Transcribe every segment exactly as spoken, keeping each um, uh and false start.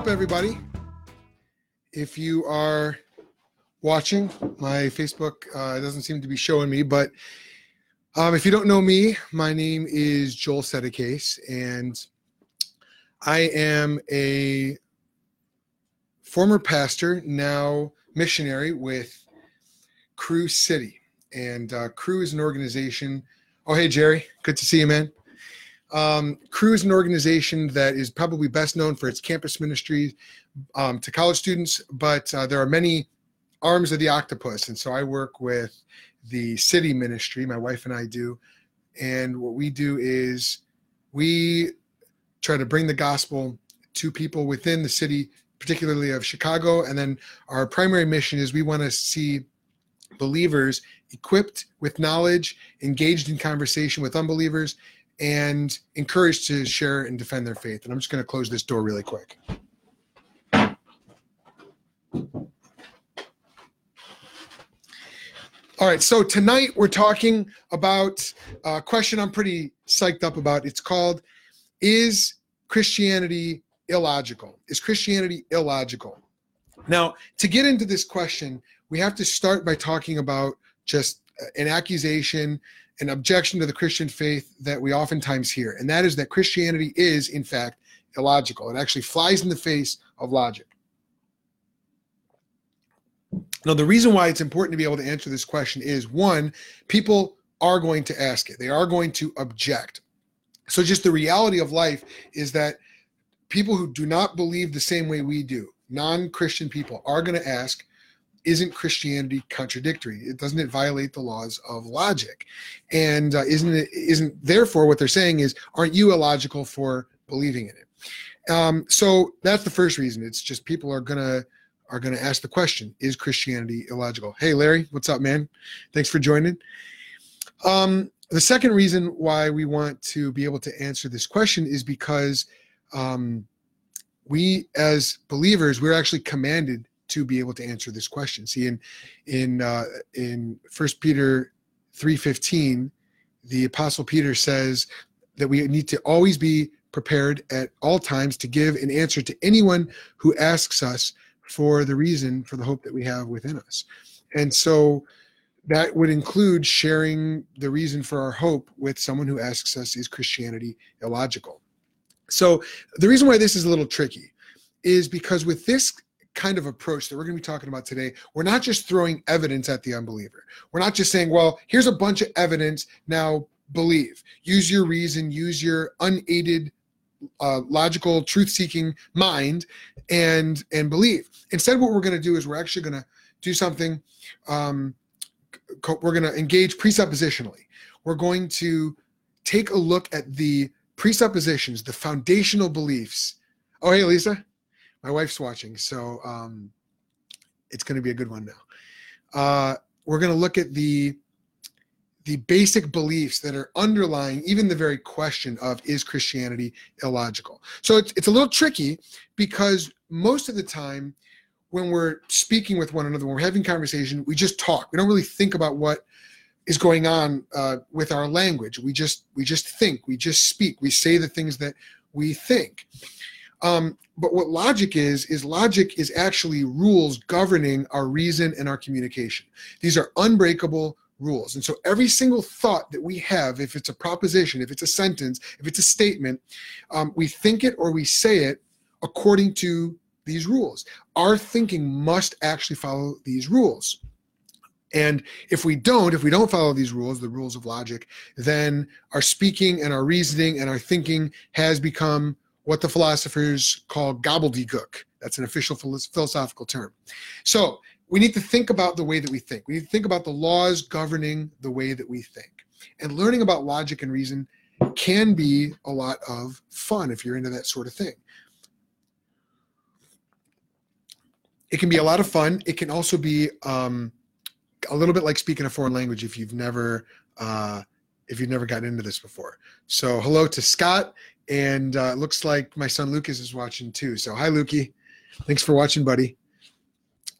up, everybody? If you are watching, my Facebook uh, doesn't seem to be showing me, but um, if you don't know me, my name is Joel Settecase, and I am a former pastor, now missionary with Crew City. And uh, Crew is an organization. Oh, hey, Jerry. Good to see you, man. Um, Crew is an organization that is probably best known for its campus ministry um, to college students, but uh, there are many arms of the octopus. And so I work with the city ministry, my wife and I do. And what we do is we try to bring the gospel to people within the city, particularly of Chicago. And then our primary mission is we want to see believers equipped with knowledge, engaged in conversation with unbelievers, and encouraged to share and defend their faith. And I'm just going to close this door really quick. All right, so tonight we're talking about a question I'm pretty psyched up about. It's called, is Christianity illogical? Is Christianity illogical? Now, to get into this question, we have to start by talking about just an accusation, an objection to the Christian faith that we oftentimes hear, and that is that Christianity is, in fact, illogical. It actually flies in the face of logic. Now, the reason why it's important to be able to answer this question is, one, people are going to ask it. They are going to object. So just the reality of life is that people who do not believe the same way we do, non-Christian people, are going to ask, isn't Christianity contradictory? It doesn't it violate the laws of logic? And uh, isn't it isn't therefore what they're saying is, aren't you illogical for believing in it? Um, so that's the first reason. It's just people are gonna are gonna ask the question, is Christianity illogical? Hey, Larry, what's up, man? Thanks for joining. Um, the second reason why we want to be able to answer this question is because um, we as believers, we're actually commanded to be able to answer this question. See, in in uh, in First Peter three fifteen, the Apostle Peter says that we need to always be prepared at all times to give an answer to anyone who asks us for the reason for the hope that we have within us. And so that would include sharing the reason for our hope with someone who asks us, is Christianity illogical? So the reason why this is a little tricky is because with this kind of approach that we're going to be talking about today, we're not just throwing evidence at the unbeliever. We're not just saying, well, here's a bunch of evidence, now believe. Use your reason, use your unaided, uh, logical, truth-seeking mind and and believe. Instead, what we're going to do is we're actually going to do something, um, co- we're going to engage presuppositionally. We're going to take a look at the presuppositions, the foundational beliefs. Oh, hey, Lisa. My wife's watching, so um, it's going to be a good one now. Uh, we're going to look at the the basic beliefs that are underlying even the very question of, is Christianity illogical? So it's, it's a little tricky because most of the time when we're speaking with one another, when we're having conversation, we just talk. We don't really think about what is going on uh, with our language. We just we just think. We just speak. We say the things that we think. Um, but what logic is, is logic is actually rules governing our reason and our communication. These are unbreakable rules. And so every single thought that we have, if it's a proposition, if it's a sentence, if it's a statement, um, we think it or we say it according to these rules. Our thinking must actually follow these rules. And if we don't, if we don't follow these rules, the rules of logic, then our speaking and our reasoning and our thinking has become what the philosophers call gobbledygook. That's an official philosophical term. So we need to think about the way that we think. We need to think about the laws governing the way that we think. And learning about logic and reason can be a lot of fun if you're into that sort of thing. It can be a lot of fun. It can also be um, a little bit like speaking a foreign language if you've never uh, if you've never gotten into this before. So hello to Scott. And uh, it looks like my son Lucas is watching too. So hi, Lukey. Thanks for watching, buddy.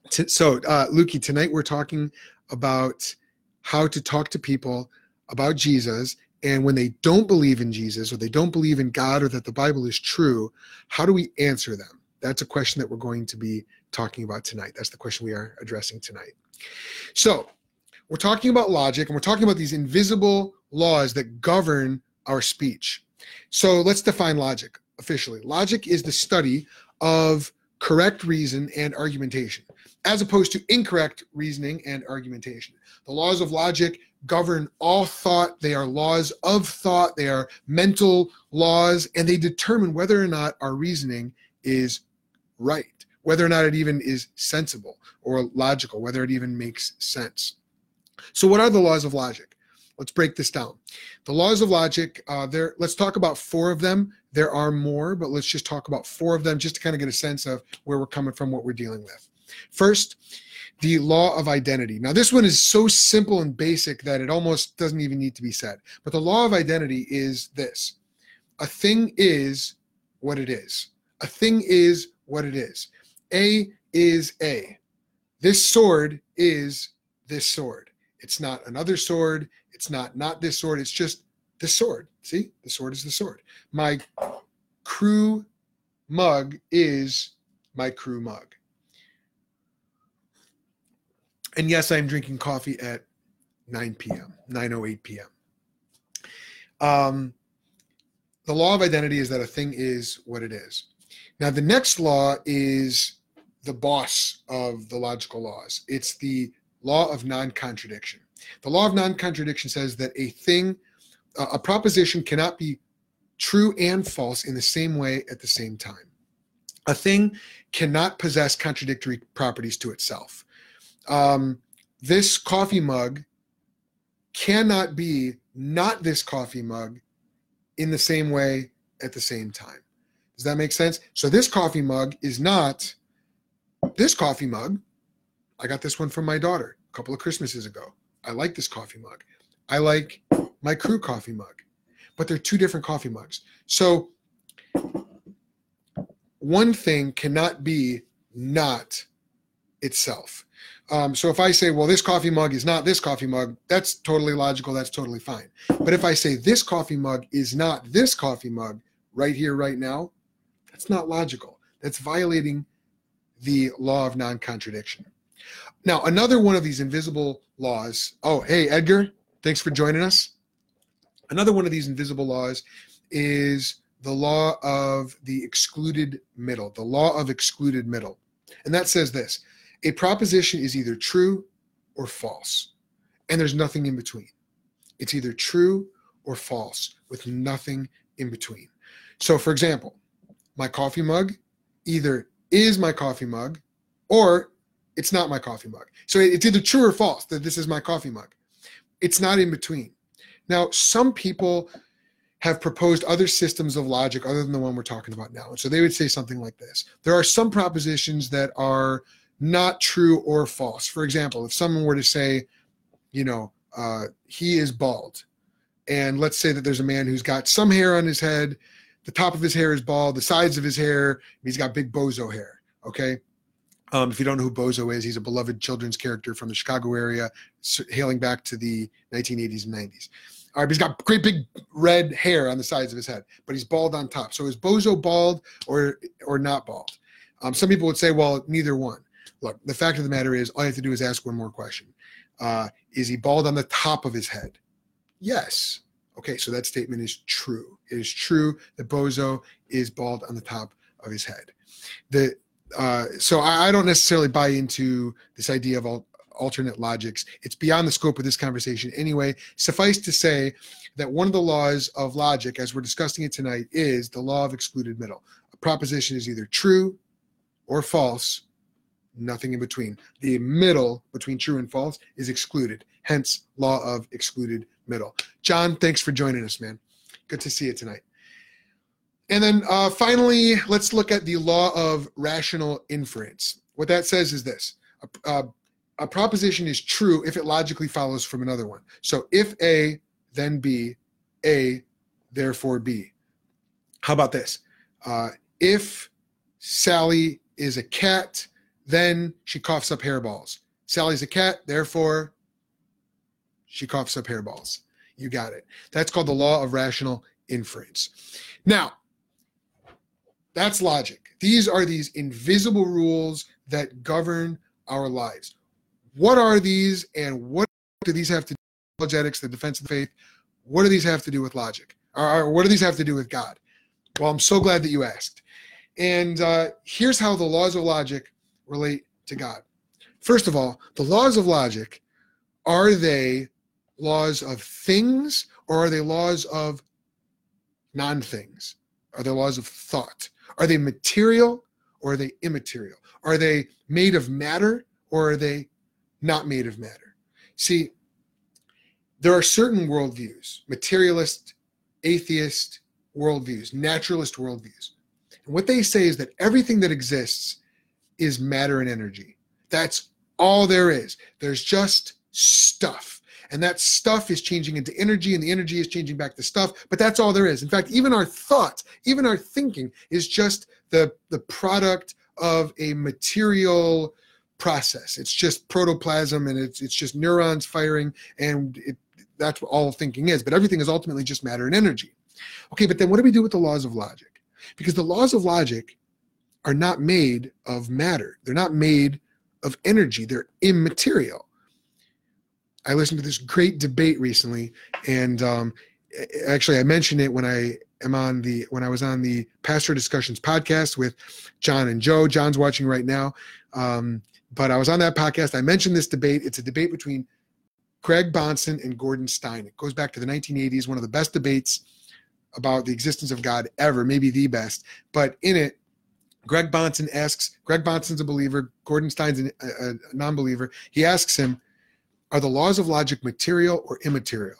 T- so uh, Lukey, tonight we're talking about how to talk to people about Jesus. And when they don't believe in Jesus or they don't believe in God or that the Bible is true, how do we answer them? that's a question that we're going to be talking about tonight. That's the question we are addressing tonight. So we're talking about logic, and we're talking about these invisible laws that govern our speech. So let's define logic officially. Logic is the study of correct reason and argumentation, as opposed to incorrect reasoning and argumentation. The laws of logic govern all thought. They are laws of thought. They are mental laws, and they determine whether or not our reasoning is right, whether or not it even is sensible or logical, whether it even makes sense. So what are the laws of logic? Let's break this down. The laws of logic, uh, there. Let's talk about four of them. There are more, but let's just talk about four of them just to kind of get a sense of where we're coming from, what we're dealing with. First, the law of identity. Now, this one is so simple and basic that it almost doesn't even need to be said. But the law of identity is this. A thing is what it is. A thing is what it is. A is A. This sword is this sword. It's not another sword. It's not not this sword. It's just this sword. See? The sword is the sword. My crew mug is my crew mug. And yes, I'm drinking coffee at nine p.m., nine oh eight p.m. Um, the law of identity is that a thing is what it is. Now, the next law is the boss of the logical laws. It's the law of non-contradiction. The law of non-contradiction says that a thing, a proposition cannot be true and false in the same way at the same time. A thing cannot possess contradictory properties to itself. Um, this coffee mug cannot be not this coffee mug in the same way at the same time. Does that make sense? So this coffee mug is not this coffee mug. I got this one from my daughter a couple of Christmases ago. I like this coffee mug. I like my crew coffee mug, but they're two different coffee mugs. So one thing cannot be not itself. Um, so if I say, well, this coffee mug is not this coffee mug, that's totally logical. That's totally fine. But if I say this coffee mug is not this coffee mug right here, right now, that's not logical. That's violating the law of non-contradiction. Now, another one of these invisible laws. Oh, hey, Edgar, thanks for joining us. Another one of these invisible laws is the law of the excluded middle, the law of excluded middle. And that says this. A proposition is either true or false, and there's nothing in between. It's either true or false with nothing in between. So, for example, my coffee mug either is my coffee mug or it's not my coffee mug. So it's either true or false that this is my coffee mug. It's not in between. Now, some people have proposed other systems of logic other than the one we're talking about now. And so they would say something like this. There are some propositions that are not true or false. For example, if someone were to say, you know, uh, he is bald, and let's say that there's a man who's got some hair on his head, the top of his hair is bald, the sides of his hair, he's got big bozo hair, okay? Um, if you don't know who Bozo is, he's a beloved children's character from the Chicago area, hailing back to the nineteen eighties and nineties. All right, but he's got great big red hair on the sides of his head, but he's bald on top. So is Bozo bald or or not bald? Um, some people would say, well, neither one. Look, the fact of the matter is, all you have to do is ask one more question. Uh, is he bald on the top of his head? Yes. Okay, so that statement is true. It is true that Bozo is bald on the top of his head. The uh, so I, I don't necessarily buy into this idea of al- alternate logics. It's beyond the scope of this conversation anyway. Suffice to say that one of the laws of logic, as we're discussing it tonight, is the law of excluded middle. A proposition is either true or false. Nothing in between. The middle between true and false is excluded, hence law of excluded middle. John, thanks for joining us, man. Good to see you tonight. And then uh, finally, let's look at the law of rational inference. What that says is this. A, uh, a proposition is true if it logically follows from another one. So if A, then B, A, therefore B. How about this? Uh, if Sally is a cat, then she coughs up hairballs. Sally's a cat, therefore she coughs up hairballs. You got it. That's called the law of rational inference. Now, that's logic. These are these invisible rules that govern our lives. What are these, and what do these have to do with apologetics, the defense of the faith? What do these have to do with logic? Or what do these have to do with God? Well, I'm so glad that you asked. And uh, here's how the laws of logic relate to God. First of all, the laws of logic, are they laws of things, or are they laws of non-things? Are they laws of thought? Are they material, or are they immaterial? Are they made of matter, or are they not made of matter? See, there are certain worldviews, materialist, atheist worldviews, naturalist worldviews. And what they say is that everything that exists is matter and energy. That's all there is. There's just stuff. And that stuff is changing into energy, and the energy is changing back to stuff, but that's all there is. In fact, even our thoughts, even our thinking is just the, the product of a material process. It's just protoplasm, and it's it's just neurons firing, and it, that's what all thinking is. But everything is ultimately just matter and energy. Okay, but then what do we do with the laws of logic? Because the laws of logic are not made of matter. They're not made of energy. They're immaterial. I listened to this great debate recently, and um, actually I mentioned it when I am on the when I was on the Pastor Discussions podcast with John and Joe. John's watching right now, um, but I was on that podcast. I mentioned this debate. It's a debate between Greg Bahnsen and Gordon Stein. It goes back to the nineteen eighties, one of the best debates about the existence of God ever, maybe the best. But in it, Greg Bahnsen asks, Greg Bahnsen's a believer, Gordon Stein's a, a non-believer. He asks him, are the laws of logic material or immaterial?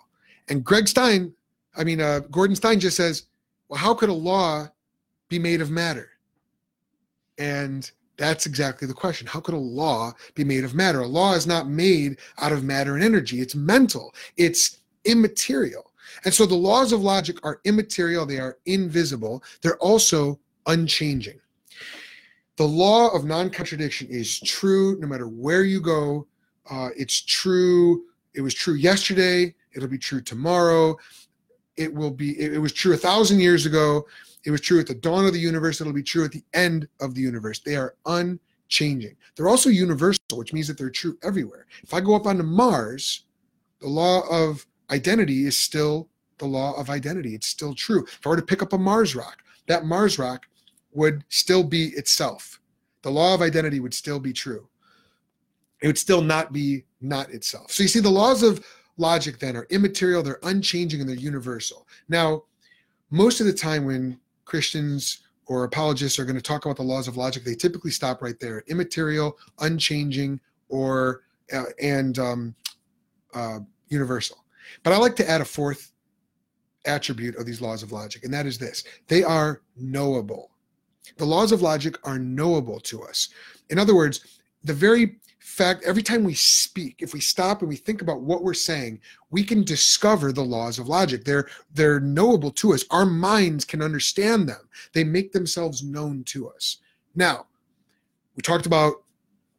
And Greg Stein, I mean, uh, Gordon Stein just says, well, how could a law be made of matter? And that's exactly the question. How could a law be made of matter? A law is not made out of matter and energy. It's mental. It's immaterial. And so the laws of logic are immaterial. They are invisible. They're also unchanging. The law of non-contradiction is true no matter where you go. Uh, it's true. It was true yesterday. It'll be true tomorrow. It will be. It, it was true a thousand years ago. It was true at the dawn of the universe. It'll be true at the end of the universe. They are unchanging. They're also universal, which means that they're true everywhere. If I go up onto Mars, the law of identity is still the law of identity. It's still true. If I were to pick up a Mars rock, that Mars rock would still be itself. The law of identity would still be true. It would still not be not itself. So you see, the laws of logic then are immaterial, they're unchanging, and they're universal. Now, most of the time when Christians or apologists are going to talk about the laws of logic, they typically stop right there: immaterial, unchanging, or uh, and um, uh, universal. But I like to add a fourth attribute of these laws of logic, and that is this: they are knowable. The laws of logic are knowable to us. In other words, the very fact, every time we speak, if we stop and we think about what we're saying, we can discover the laws of logic. They're, they're knowable to us. Our minds can understand them. They make themselves known to us. Now, we talked about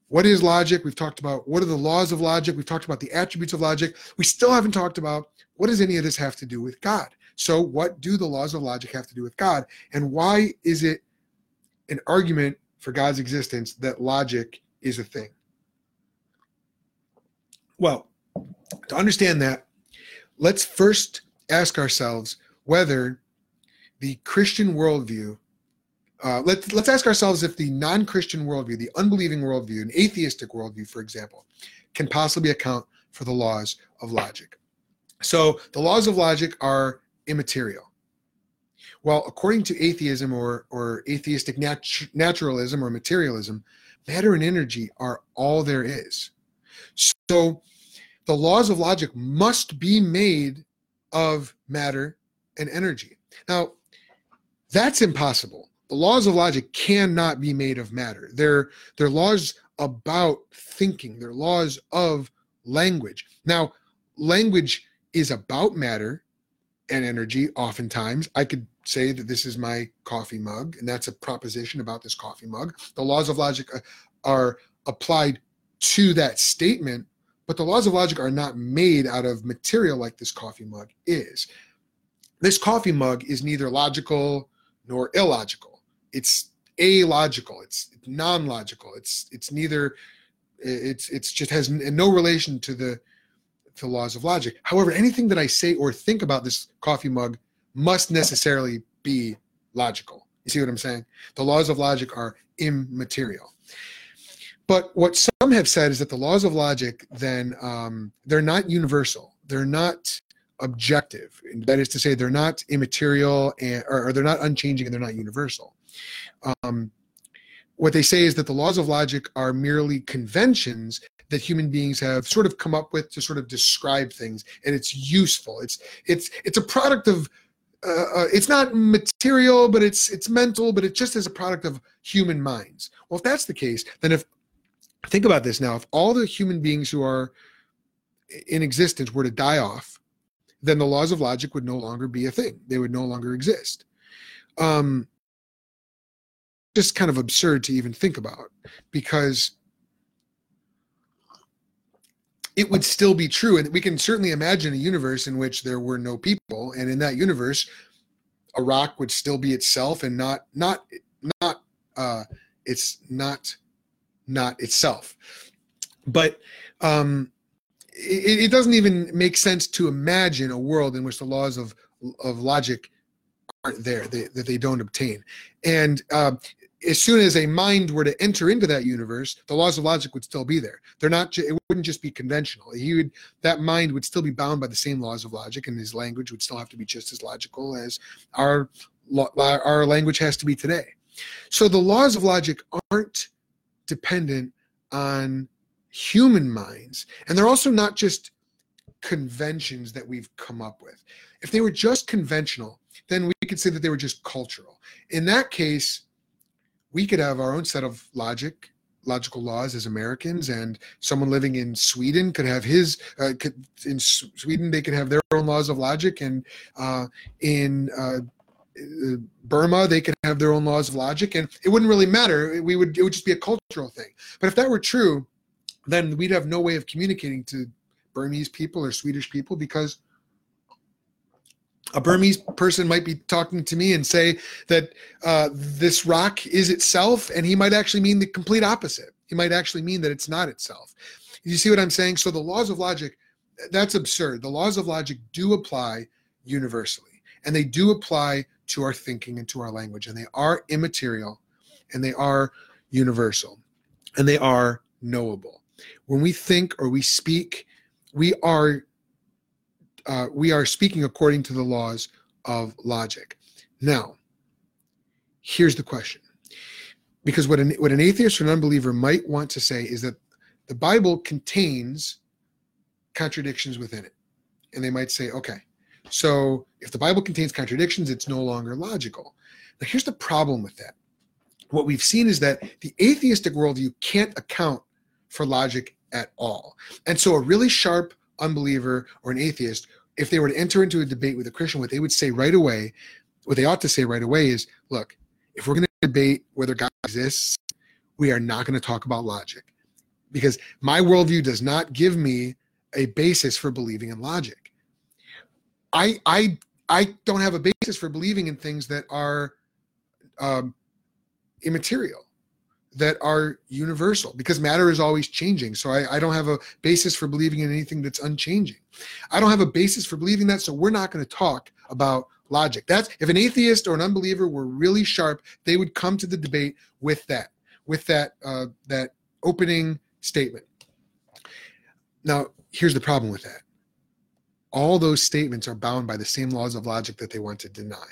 what is logic. We've talked about what are the laws of logic. We've talked about the attributes of logic. We still haven't talked about what does any of this have to do with God? So what do the laws of logic have to do with God? And why is it an argument for God's existence that logic is a thing? Well, to understand that, let's first ask ourselves whether the Christian worldview, uh, let's, let's ask ourselves if the non-Christian worldview, the unbelieving worldview, an atheistic worldview, for example, can possibly account for the laws of logic. So the laws of logic are immaterial. Well, according to atheism or, or atheistic natu- naturalism or materialism, matter and energy are all there is. So the laws of logic must be made of matter and energy. Now, that's impossible. The laws of logic cannot be made of matter. They're, they're laws about thinking. They're laws of language. Now, language is about matter and energy oftentimes. I could say that this is my coffee mug, and that's a proposition about this coffee mug. The laws of logic are applied to that statement, but the laws of logic are not made out of material like this coffee mug is. This coffee mug is neither logical nor illogical. It's a-logical. It's non-logical. It's it's neither. It's it's just has no relation to the to laws of logic. However, anything that I say or think about this coffee mug must necessarily be logical. You see what I'm saying? The laws of logic are immaterial. But what some have said is that the laws of logic, then, um, they're not universal. They're not objective. That is to say, they're not immaterial, and, or, or they're not unchanging, and they're not universal. Um, what they say is that the laws of logic are merely conventions that human beings have sort of come up with to sort of describe things, and it's useful. It's it's it's a product of uh, it's not material, but it's it's mental, but it just is a product of human minds. Well, if that's the case, then if think about this now, if all the human beings who are in existence were to die off, then the laws of logic would no longer be a thing. They would no longer exist. Um, just kind of absurd to even think about, because it would still be true. And we can certainly imagine a universe in which there were no people. And in that universe, a rock would still be itself and not, not, not, uh, it's not, not itself. But, um, It, it doesn't even make sense to imagine a world in which the laws of of logic aren't there, they, that they don't obtain. And uh, as soon as a mind were to enter into that universe, the laws of logic would still be there. They're not. It wouldn't just be conventional. He would, that mind would still be bound by the same laws of logic, and his language would still have to be just as logical as our our language has to be today. So the laws of logic aren't dependent on human minds, and they're also not just conventions that we've come up with. If they were just conventional, then we could say that they were just cultural. In that case, we could have our own set of logic, logical laws as Americans, and someone living in Sweden could have his. Uh, could, in Sweden, they could have their own laws of logic, and uh, in uh, Burma, they could have their own laws of logic, and it wouldn't really matter. We would it would just be a cultural thing. But if that were true, then we'd have no way of communicating to Burmese people or Swedish people, because a Burmese person might be talking to me and say that uh, this rock is itself, and he might actually mean the complete opposite. He might actually mean that it's not itself. You see what I'm saying? So the laws of logic, that's absurd. The laws of logic do apply universally, and they do apply to our thinking and to our language, and they are immaterial, and they are universal, and they are knowable. When we think or we speak, we are uh, we are speaking according to the laws of logic. Now, here's the question. Because what an, what an atheist or an unbeliever might want to say is that the Bible contains contradictions within it. And they might say, okay, so if the Bible contains contradictions, it's no longer logical. Now, here's the problem with that. What we've seen is that the atheistic worldview can't account for logic at all. And so a really sharp unbeliever or an atheist, if they were to enter into a debate with a Christian, what they would say right away, what they ought to say right away is, look, if we're going to debate whether God exists, we are not going to talk about logic, because my worldview does not give me a basis for believing in logic. I I I don't have a basis for believing in things that are um, immaterial, that are universal, because matter is always changing. So I, I don't have a basis for believing in anything that's unchanging. I don't have a basis for believing that, so we're not going to talk about logic. That's, if an atheist or an unbeliever were really sharp, they would come to the debate with that, with that, uh, that opening statement. Now, here's the problem with that. All those statements are bound by the same laws of logic that they want to deny.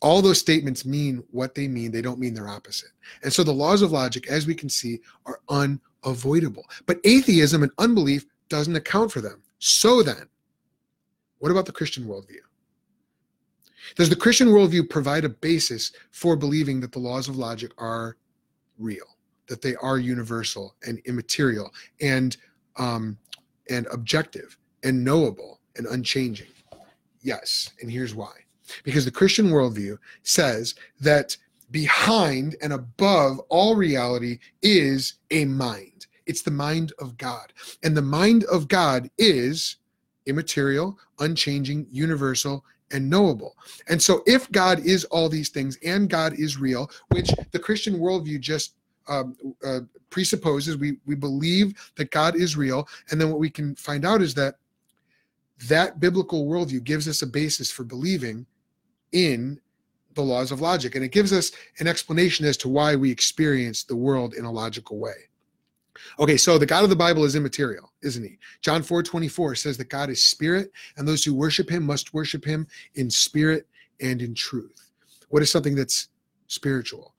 All those statements mean what they mean. They don't mean their opposite. And so the laws of logic, as we can see, are unavoidable. But atheism and unbelief doesn't account for them. So then, what about the Christian worldview? Does the Christian worldview provide a basis for believing that the laws of logic are real, that they are universal and immaterial and, um, and objective and knowable and unchanging? Yes, and here's why. Because the Christian worldview says that behind and above all reality is a mind. It's the mind of God. And the mind of God is immaterial, unchanging, universal, and knowable. And so if God is all these things and God is real, which the Christian worldview just um, uh, presupposes, we, we believe that God is real. And then what we can find out is that that biblical worldview gives us a basis for believing in the laws of logic. And it gives us an explanation as to why we experience the world in a logical way. Okay, so the God of the Bible is immaterial, isn't he? John four twenty-four says that God is spirit, and those who worship him must worship him in spirit and in truth. What is something that's spiritual?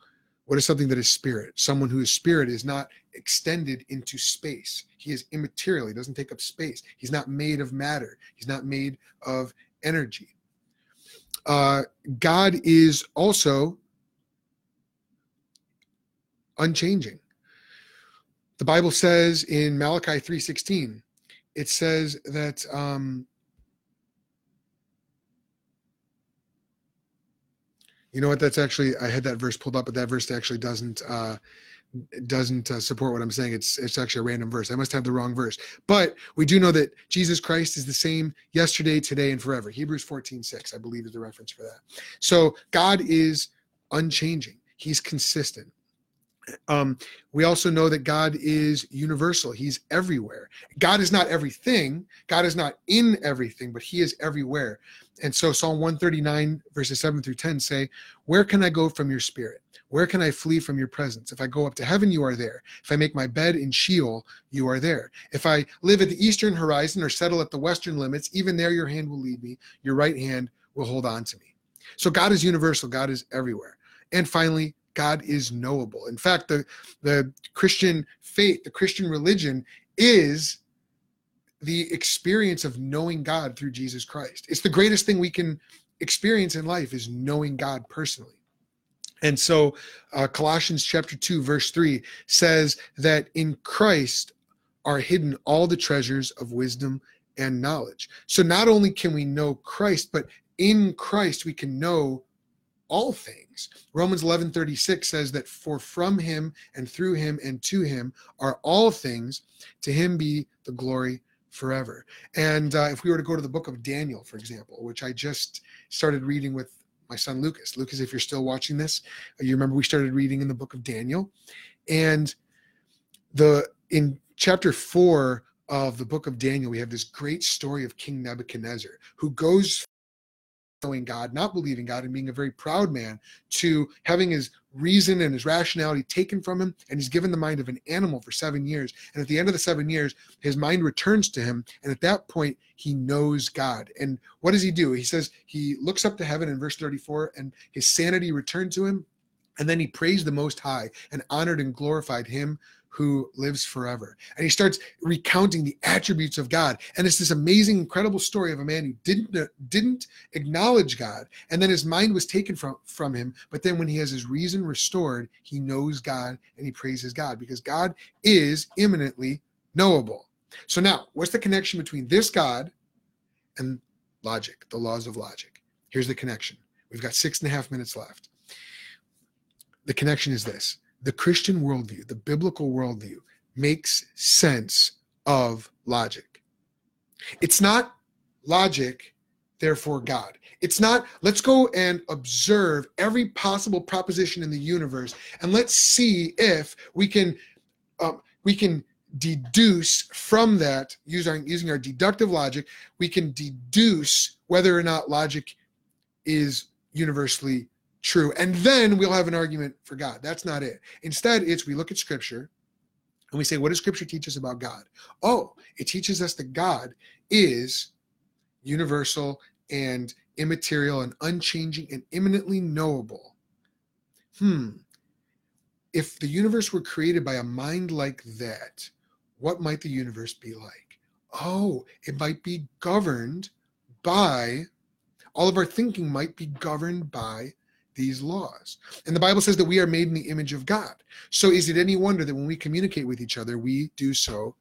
What is something that is spirit? Someone who is spirit is not extended into space. He is immaterial. He doesn't take up space. He's not made of matter. He's not made of energy. Uh, God is also unchanging. The Bible says in Malachi three sixteen, it says that um, you know what? That's actually I had that verse pulled up, but that verse actually doesn't uh, doesn't uh, support what I'm saying. It's it's actually a random verse. I must have the wrong verse. But we do know that Jesus Christ is the same yesterday, today, and forever. Hebrews fourteen six, I believe, is the reference for that. So God is unchanging. He's consistent. Um, we also know that God is universal. He's everywhere. God is not everything. God is not in everything, but he is everywhere. And so Psalm one thirty-nine, verses seven through ten say, where can I go from your spirit? Where can I flee from your presence? If I go up to heaven, you are there. If I make my bed in Sheol, you are there. If I live at the eastern horizon or settle at the western limits, even there your hand will lead me. Your right hand will hold on to me. So God is universal. God is everywhere. And finally, God is knowable. In fact, the, the Christian faith, the Christian religion is the experience of knowing God through Jesus Christ. It's the greatest thing we can experience in life is knowing God personally. And so uh, Colossians chapter two, verse three says that in Christ are hidden all the treasures of wisdom and knowledge. So not only can we know Christ, but in Christ we can know all things. Romans eleven thirty-six says that for from him and through him and to him are all things. To him be the glory forever. And uh, if we were to go to the book of Daniel, for example, which I just started reading with my son Lucas. Lucas, if you're still watching this, you remember we started reading in the book of Daniel. And the in chapter four of the book of Daniel, we have this great story of King Nebuchadnezzar, who goes knowing God, not believing God, and being a very proud man, to having his reason and his rationality taken from him, and he's given the mind of an animal for seven years. And at the end of the seven years, his mind returns to him, and at that point, he knows God. And what does he do? He says he looks up to heaven in verse thirty-four, and his sanity returned to him, and then he praised the Most High and honored and glorified him who lives forever. And he starts recounting the attributes of God. And it's this amazing, incredible story of a man who didn't, didn't acknowledge God. And then his mind was taken from, from him. But then when he has his reason restored, he knows God and he praises God because God is imminently knowable. So now, what's the connection between this God and logic, the laws of logic? Here's the connection. We've got six and a half minutes left. The connection is this. The Christian worldview, the biblical worldview, makes sense of logic. It's not logic, therefore God. It's not, let's go and observe every possible proposition in the universe, and let's see if we can um, we can deduce from that, using our, using our deductive logic, we can deduce whether or not logic is universally true, and then we'll have an argument for God. That's not it. Instead, it's we look at Scripture and we say, what does Scripture teach us about God? Oh, it teaches us that God is universal and immaterial and unchanging and imminently knowable. Hmm. If the universe were created by a mind like that, what might the universe be like? Oh, it might be governed by, all of our thinking might be governed by these laws. And the Bible says that we are made in the image of God. So is it any wonder that when we communicate with each other, we do so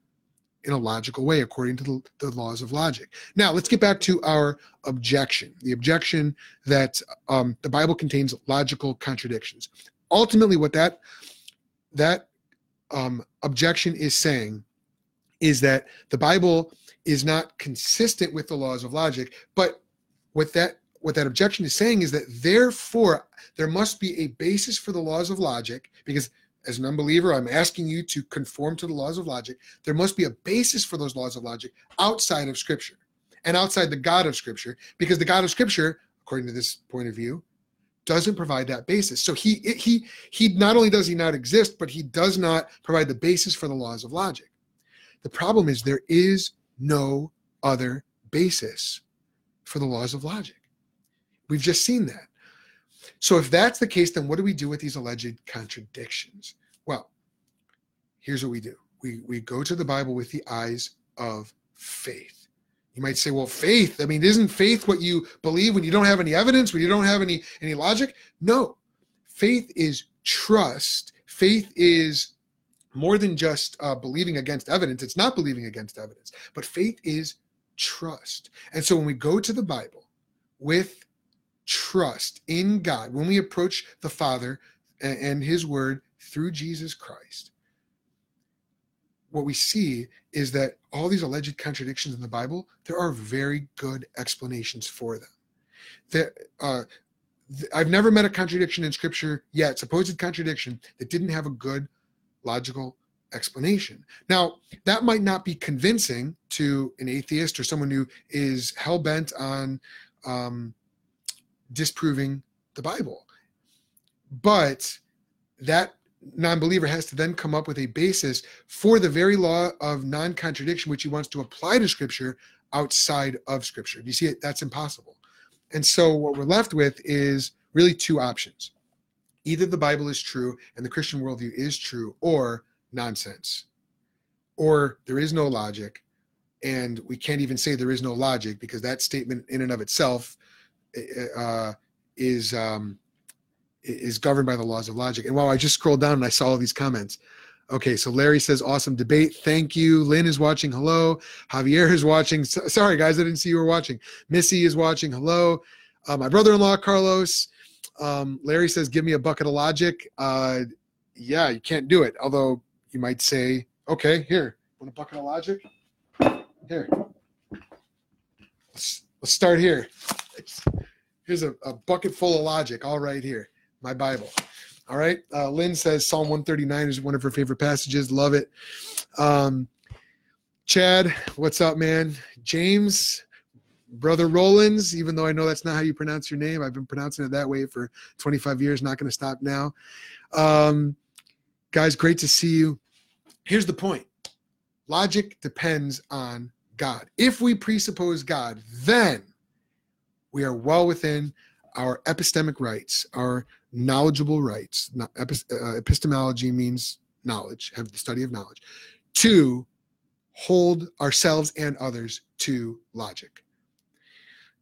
in a logical way, according to the, the laws of logic. Now, let's get back to our objection, the objection that um, the Bible contains logical contradictions. Ultimately, what that, that um, objection is saying is that the Bible is not consistent with the laws of logic, but what that what that objection is saying is that therefore there must be a basis for the laws of logic, because as an unbeliever, I'm asking you to conform to the laws of logic. There must be a basis for those laws of logic outside of Scripture and outside the God of Scripture, because the God of Scripture, according to this point of view, doesn't provide that basis. So he he he not only does he not exist, but he does not provide the basis for the laws of logic. The problem is there is no other basis for the laws of logic. We've just seen that. So if that's the case, then what do we do with these alleged contradictions? Well, here's what we do. We we go to the Bible with the eyes of faith. You might say, well, faith, I mean, isn't faith what you believe when you don't have any evidence, when you don't have any, any logic? No, faith is trust. Faith is more than just uh, believing against evidence. It's not believing against evidence, but faith is trust. And so when we go to the Bible with trust in God, when we approach the Father and, and his word through Jesus Christ, what we see is that all these alleged contradictions in the Bible, there are very good explanations for them. There, uh, th- I've never met a contradiction in Scripture yet, supposed contradiction, that didn't have a good logical explanation. Now, that might not be convincing to an atheist or someone who is hell-bent on um, disproving the Bible, but that non-believer has to then come up with a basis for the very law of non-contradiction which he wants to apply to Scripture outside of Scripture. Do you see it? That's impossible. And so what we're left with is really two options. Either the Bible is true and the Christian worldview is true, or nonsense, or there is no logic. And we can't even say there is no logic, because that statement in and of itself uh, is um, is governed by the laws of logic. And wow, I just scrolled down and I saw all these comments. Okay, so Larry says, awesome debate. Thank you. Lynn is watching. Hello. Javier is watching. So, sorry, guys, I didn't see you were watching. Missy is watching. Hello. Uh, my brother-in-law, Carlos. Um, Larry says, give me a bucket of logic. Uh, yeah, you can't do it. Although you might say, okay, here. Want a bucket of logic? Here. Let's, let's start here. Here's a, a bucket full of logic all right here. My Bible. All right. Uh, Lynn says Psalm one thirty-nine is one of her favorite passages. Love it. Um, Chad, what's up, man? James, brother Rollins, even though I know that's not how you pronounce your name. I've been pronouncing it that way for twenty-five years. Not going to stop now. Um, guys, great to see you. Here's the point. Logic depends on God. If we presuppose God, then we are well within our epistemic rights, our knowledgeable rights, epistemology means knowledge, have the study of knowledge, to hold ourselves and others to logic.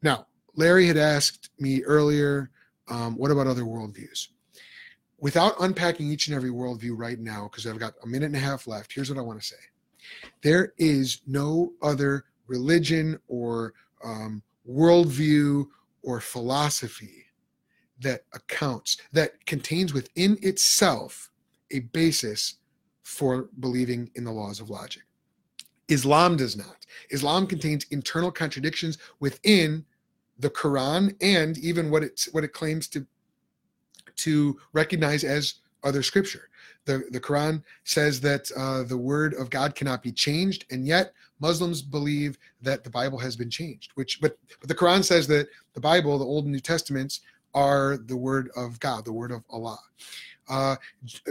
Now, Larry had asked me earlier, um, what about other worldviews? Without unpacking each and every worldview right now, because I've got a minute and a half left, here's what I want to say. There is no other religion or um, worldview or philosophy that accounts, that contains within itself a basis for believing in the laws of logic. Islam does not. Islam contains internal contradictions within the Quran and even what it, what it claims to, to recognize as other scripture. The, the Quran says that uh, the word of God cannot be changed, and yet Muslims believe that the Bible has been changed. Which, but, but the Quran says that the Bible, the Old and New Testaments, are the word of God, the word of Allah. Uh,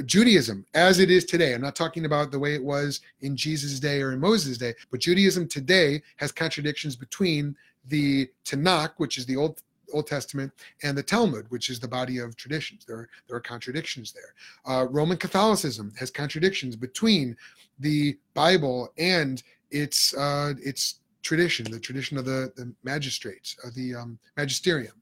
Judaism, as it is today, I'm not talking about the way it was in Jesus' day or in Moses' day, but Judaism today has contradictions between the Tanakh, which is the Old Old Testament, and the Talmud, which is the body of traditions. There are, there are contradictions there. Uh, Roman Catholicism has contradictions between the Bible and its uh, its tradition, the tradition of the, the magistrates, uh, the um, magisterium.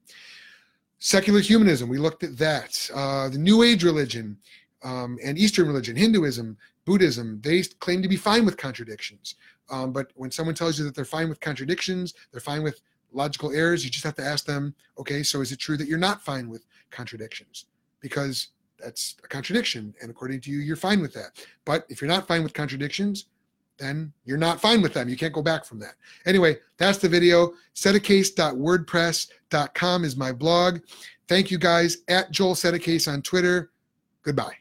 Secular humanism, we looked at that. Uh, the New Age religion um, and Eastern religion, Hinduism, Buddhism, they claim to be fine with contradictions. Um, but when someone tells you that they're fine with contradictions, they're fine with logical errors, you just have to ask them, okay, so is it true that you're not fine with contradictions? Because that's a contradiction, and according to you, you're fine with that. But if you're not fine with contradictions, then you're not fine with them. You can't go back from that. Anyway, that's the video. Settecase dot wordpress dot com is my blog. Thank you guys. At Joel Settecase on Twitter. Goodbye.